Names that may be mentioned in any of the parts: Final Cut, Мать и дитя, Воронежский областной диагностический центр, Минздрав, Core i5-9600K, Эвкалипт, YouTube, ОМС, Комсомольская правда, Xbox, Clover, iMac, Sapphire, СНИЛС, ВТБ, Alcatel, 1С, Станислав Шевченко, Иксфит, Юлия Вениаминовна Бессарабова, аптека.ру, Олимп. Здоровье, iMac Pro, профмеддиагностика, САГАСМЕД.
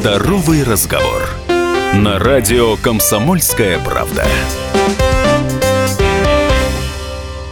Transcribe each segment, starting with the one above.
Здоровый разговор. На радио «Комсомольская правда».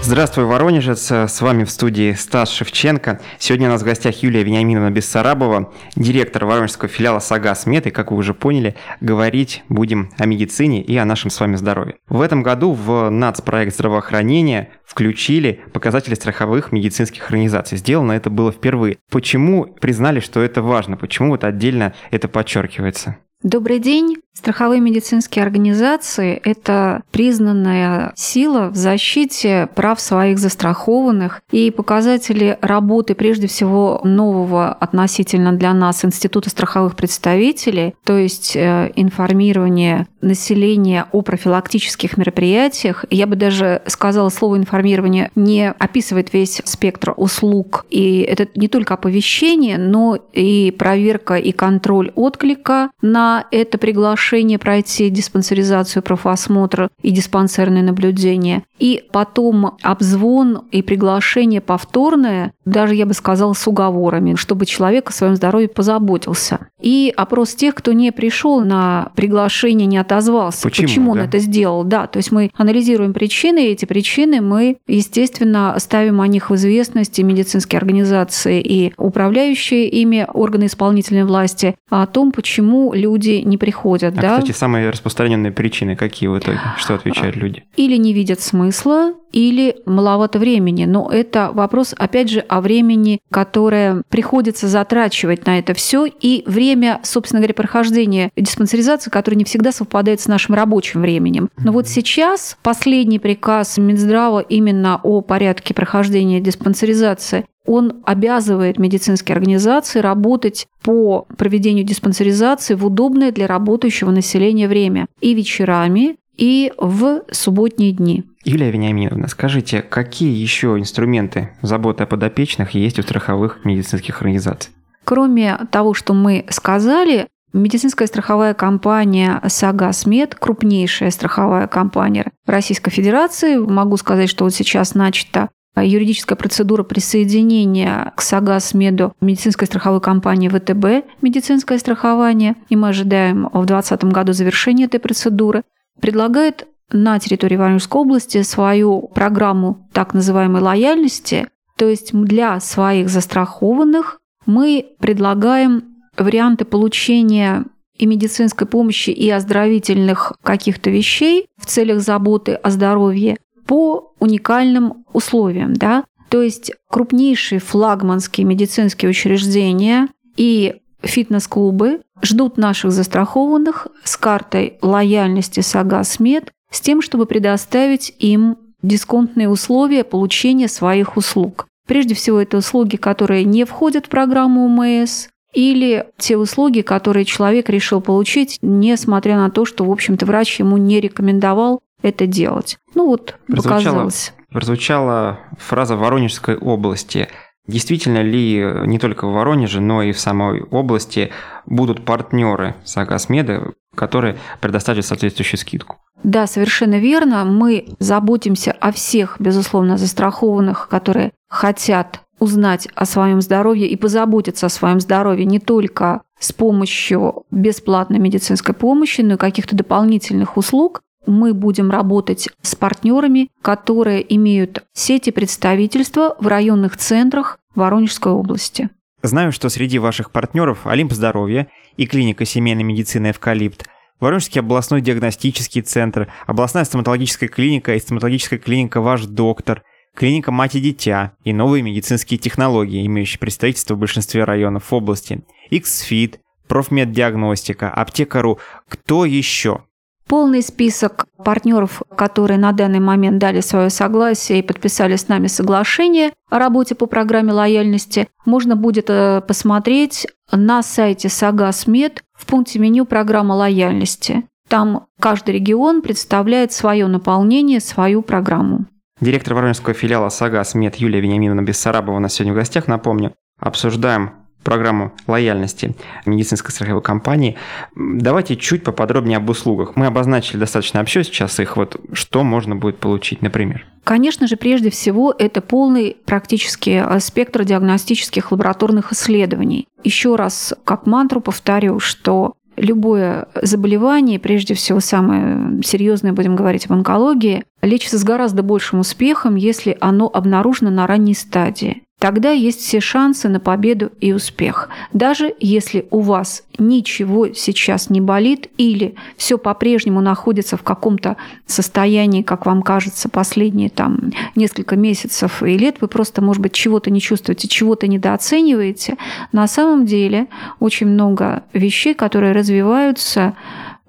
Здравствуй, Воронежец. С вами в студии Стас Шевченко. Сегодня у нас в гостях Юлия Вениаминовна Бессарабова, директор воронежского филиала «САГАСМЕД». И, как вы уже поняли, говорить будем о медицине и о нашем с вами здоровье. В этом году в нацпроект здравоохранения включили показатели страховых медицинских организаций. Сделано это было впервые. Почему признали, что это важно? Почему вот отдельно это подчеркивается? Добрый день. Страховые медицинские организации – это признанная сила в защите прав своих застрахованных. И показатели работы, прежде всего, нового относительно для нас Института страховых представителей, то есть информирование населения о профилактических мероприятиях. Я бы даже сказала, слово «информирование» не описывает весь спектр услуг. И это не только оповещение, но и проверка и контроль отклика на это приглашение пройти диспансеризацию, профосмотр и диспансерное наблюдение. И потом обзвон и приглашение повторное, даже, я бы сказала, с уговорами, чтобы человек о своем здоровье позаботился. И опрос тех, кто не пришел на приглашение, не отозвался. Почему он это сделал? Да, то есть мы анализируем причины, и эти причины мы, естественно, ставим о них в известность и медицинские организации, и управляющие ими органы исполнительной власти, о том, почему люди не приходят. Кстати, самые распространенные причины какие в итоге? Что отвечают люди? Или не видят смысла, или маловато времени. Но это вопрос, опять же, о времени, которое приходится затрачивать на это все, и время, собственно говоря, прохождения диспансеризации, которое не всегда совпадает с нашим рабочим временем. Но вот сейчас последний приказ Минздрава именно о порядке прохождения диспансеризации, он обязывает медицинские организации работать по проведению диспансеризации в удобное для работающего населения время и вечерами, и в субботние дни. Юлия Вениаминовна, скажите, какие еще инструменты заботы о подопечных есть у страховых медицинских организаций? Кроме того, что мы сказали, медицинская страховая компания «САГАСМЕД», крупнейшая страховая компания Российской Федерации, могу сказать, что вот сейчас начата юридическая процедура присоединения к САГАСМЕДу медицинской страховой компании ВТБ «Медицинское страхование», и мы ожидаем в 2020 году завершения этой процедуры, предлагает на территории Воронежской области свою программу так называемой лояльности, то есть для своих застрахованных мы предлагаем варианты получения и медицинской помощи, и оздоровительных каких-то вещей в целях заботы о здоровье по уникальным условиям, да? То есть крупнейшие флагманские медицинские учреждения и фитнес-клубы ждут наших застрахованных с картой лояльности «САГАСМЕД» с тем, чтобы предоставить им дисконтные условия получения своих услуг. Прежде всего, это услуги, которые не входят в программу ОМС, или те услуги, которые человек решил получить, несмотря на то, что, в общем-то, врач ему не рекомендовал это делать. Ну вот, показалось. Прозвучала фраза «Воронежской области». Действительно ли не только в Воронеже, но и в самой области будут партнеры САГАСМЕДа, которые предоставят соответствующую скидку? Да, совершенно верно. Мы заботимся о всех, безусловно, застрахованных, которые хотят узнать о своем здоровье и позаботиться о своем здоровье не только с помощью бесплатной медицинской помощи, но и каких-то дополнительных услуг. Мы будем работать с партнерами, которые имеют сети представительства в районных центрах Воронежской области. Знаю, что среди ваших партнеров «Олимп. Здоровье» и клиника семейной медицины «Эвкалипт», Воронежский областной диагностический центр, областная стоматологическая клиника и стоматологическая клиника «Ваш доктор», клиника «Мать и дитя» и новые медицинские технологии, имеющие представительство в большинстве районов области, Иксфит, профмеддиагностика, аптека.ру. Кто еще? Полный список партнеров, которые на данный момент дали свое согласие и подписали с нами соглашение о работе по программе лояльности, можно будет посмотреть на сайте САГАСМЕД в пункте меню «Программа лояльности». Там каждый регион представляет свое наполнение, свою программу. Директор воронежского филиала САГАСМЕД Юлия Вениаминовна Бессарабова у нас сегодня в гостях, напомню. Обсуждаем программу лояльности медицинской страховой компании. Давайте чуть поподробнее об услугах. Мы обозначили достаточно общо сейчас их, вот что можно будет получить, например. Конечно же, прежде всего, это полный практически спектр диагностических лабораторных исследований. Еще раз, как мантру повторю, что любое заболевание, прежде всего самое серьезное, будем говорить об онкологии, лечится с гораздо большим успехом, если оно обнаружено на ранней стадии. Тогда есть все шансы на победу и успех. Даже если у вас ничего сейчас не болит или все по-прежнему находится в каком-то состоянии, как вам кажется, последние там, несколько месяцев и лет, вы просто, может быть, чего-то не чувствуете, чего-то недооцениваете, на самом деле очень много вещей, которые развиваются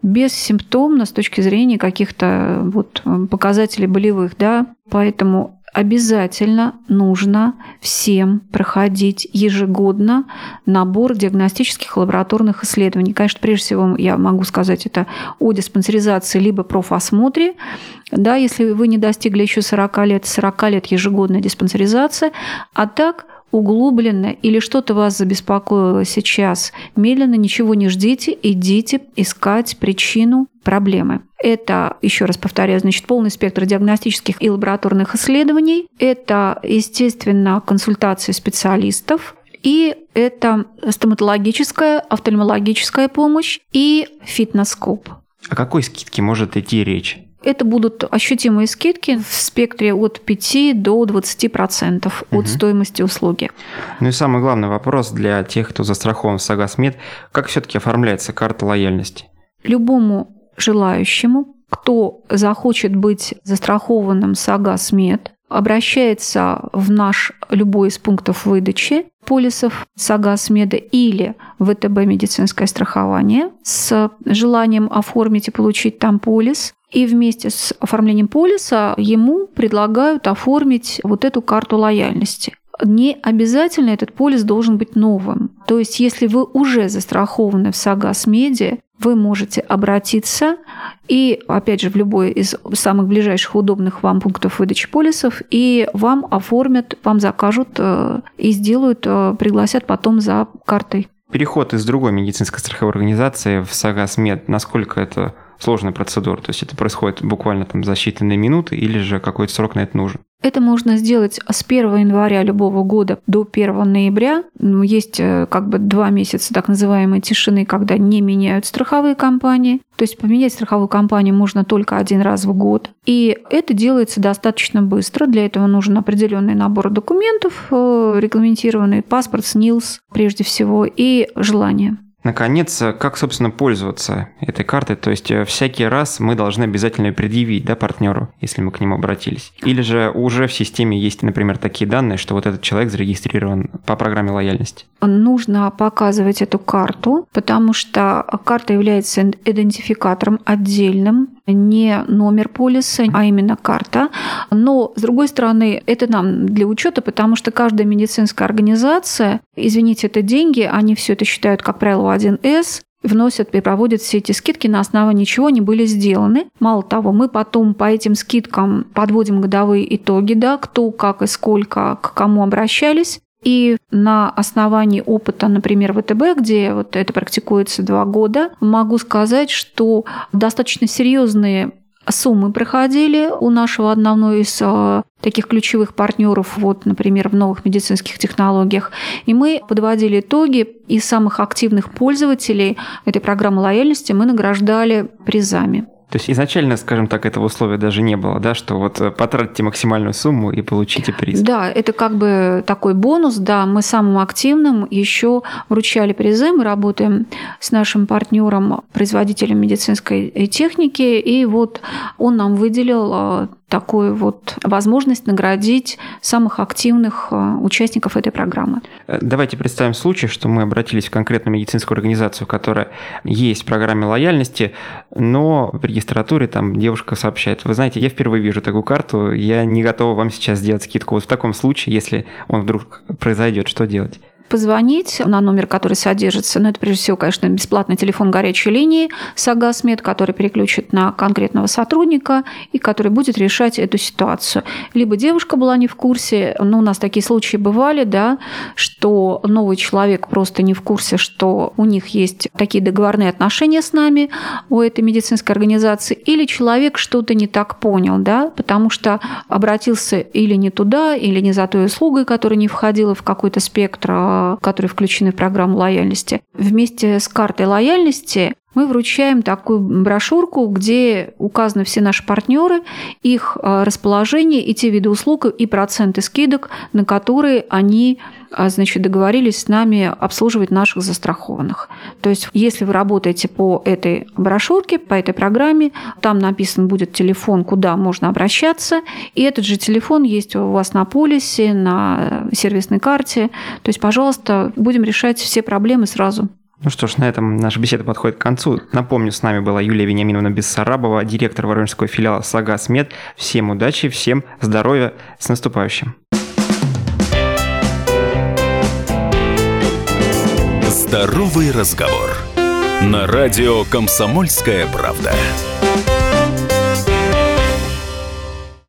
бессимптомно с точки зрения каких-то вот показателей болевых, да, поэтому обязательно нужно всем проходить ежегодно набор диагностических лабораторных исследований. Конечно, прежде всего, я могу сказать, это о диспансеризации либо профосмотре. Да, если вы не достигли еще 40 лет ежегодная диспансеризация, а так углубленно или что-то вас забеспокоило сейчас, медленно, ничего не ждите, идите искать причину проблемы. Это, еще раз повторяю, значит, полный спектр диагностических и лабораторных исследований. Это, естественно, консультации специалистов. И это стоматологическая, офтальмологическая помощь и фитнес-коп. О какой скидке может идти речь? Это будут ощутимые скидки в спектре от 5 до 20% от стоимости услуги. Ну и самый главный вопрос для тех, кто застрахован в САГАСМЕД. Как все-таки оформляется карта лояльности? Любому желающему, кто захочет быть застрахованным САГАСМЕД, обращается в наш любой из пунктов выдачи полисов САГАСМЕДа или ВТБ медицинское страхование с желанием оформить и получить там полис. И вместе с оформлением полиса ему предлагают оформить вот эту карту лояльности. Не обязательно этот полис должен быть новым. То есть, если вы уже застрахованы в САГАСМЕДе, вы можете обратиться и, опять же, в любой из самых ближайших удобных вам пунктов выдачи полисов, и вам оформят, вам закажут и сделают, пригласят потом за картой. Переход из другой медицинской страховой организации в САГАСМЕД, насколько это сложная процедура, то есть это происходит буквально там за считанные минуты или же какой-то срок на это нужен? Это можно сделать с 1 января любого года до 1 ноября. Есть как бы 2 месяца так называемой тишины, когда не меняют страховые компании. То есть поменять страховую компанию можно только один раз в год. И это делается достаточно быстро. Для этого нужен определенный набор документов, регламентированный паспорт, СНИЛС прежде всего, и желание. Наконец, как, собственно, пользоваться этой картой? То есть, всякий раз мы должны обязательно ее предъявить, да, партнеру, если мы к нему обратились? Или же уже в системе есть, например, такие данные, что вот этот человек зарегистрирован по программе лояльности? Нужно показывать эту карту, потому что карта является идентификатором отдельным, не номер полиса, а именно карта. Но, с другой стороны, это нам для учета, потому что каждая медицинская организация, извините, это деньги, они все это считают, как правило, 1С, вносят и проводят все эти скидки на основании чего они были сделаны. Мало того, мы потом по этим скидкам подводим годовые итоги, да, кто, как и сколько, к кому обращались. И на основании опыта, например, ВТБ, где вот это практикуется 2 года, могу сказать, что достаточно серьезные суммы проходили у нашего одного из таких ключевых партнеров, вот, например, в новых медицинских технологиях. И мы подводили итоги, и самых активных пользователей этой программы лояльности мы награждали призами. То есть изначально, скажем так, этого условия даже не было, да, что вот потратите максимальную сумму и получите приз. Да, это как бы такой бонус, да, мы самым активным еще вручали призы, мы работаем с нашим партнером, производителем медицинской техники, и вот он нам выделил такую вот возможность наградить самых активных участников этой программы. Давайте представим случай, что мы обратились в конкретную медицинскую организацию, которая есть в программе лояльности, но в регистратуре там девушка сообщает: вы знаете, я впервые вижу такую карту, я не готова вам сейчас сделать скидку. Вот в таком случае, если он вдруг произойдет, что делать? позвонить на номер, который содержится. Но это, прежде всего, конечно, бесплатный телефон горячей линии САГАСМЕД, который переключит на конкретного сотрудника и который будет решать эту ситуацию. Либо девушка была не в курсе, но у нас такие случаи бывали, да, что новый человек просто не в курсе, что у них есть такие договорные отношения с нами, у этой медицинской организации, или человек что-то не так понял, да, потому что обратился или не туда, или не за той услугой, которая не входила в какой-то спектр, который включен в программу лояльности. Вместе с картой лояльности мы вручаем такую брошюрку, где указаны все наши партнеры, их расположение и те виды услуг, и проценты скидок, на которые они, значит, договорились с нами обслуживать наших застрахованных. То есть, если вы работаете по этой брошюрке, по этой программе, там написан будет телефон, куда можно обращаться, и этот же телефон есть у вас на полисе, на сервисной карте. То есть, пожалуйста, будем решать все проблемы сразу. Ну что ж, на этом наша беседа подходит к концу. Напомню, с нами была Юлия Вениаминовна Бессарабова, директор воронежского филиала «САГАСМЕД». Всем удачи, всем здоровья, с наступающим! Здоровый разговор на радио «Комсомольская правда».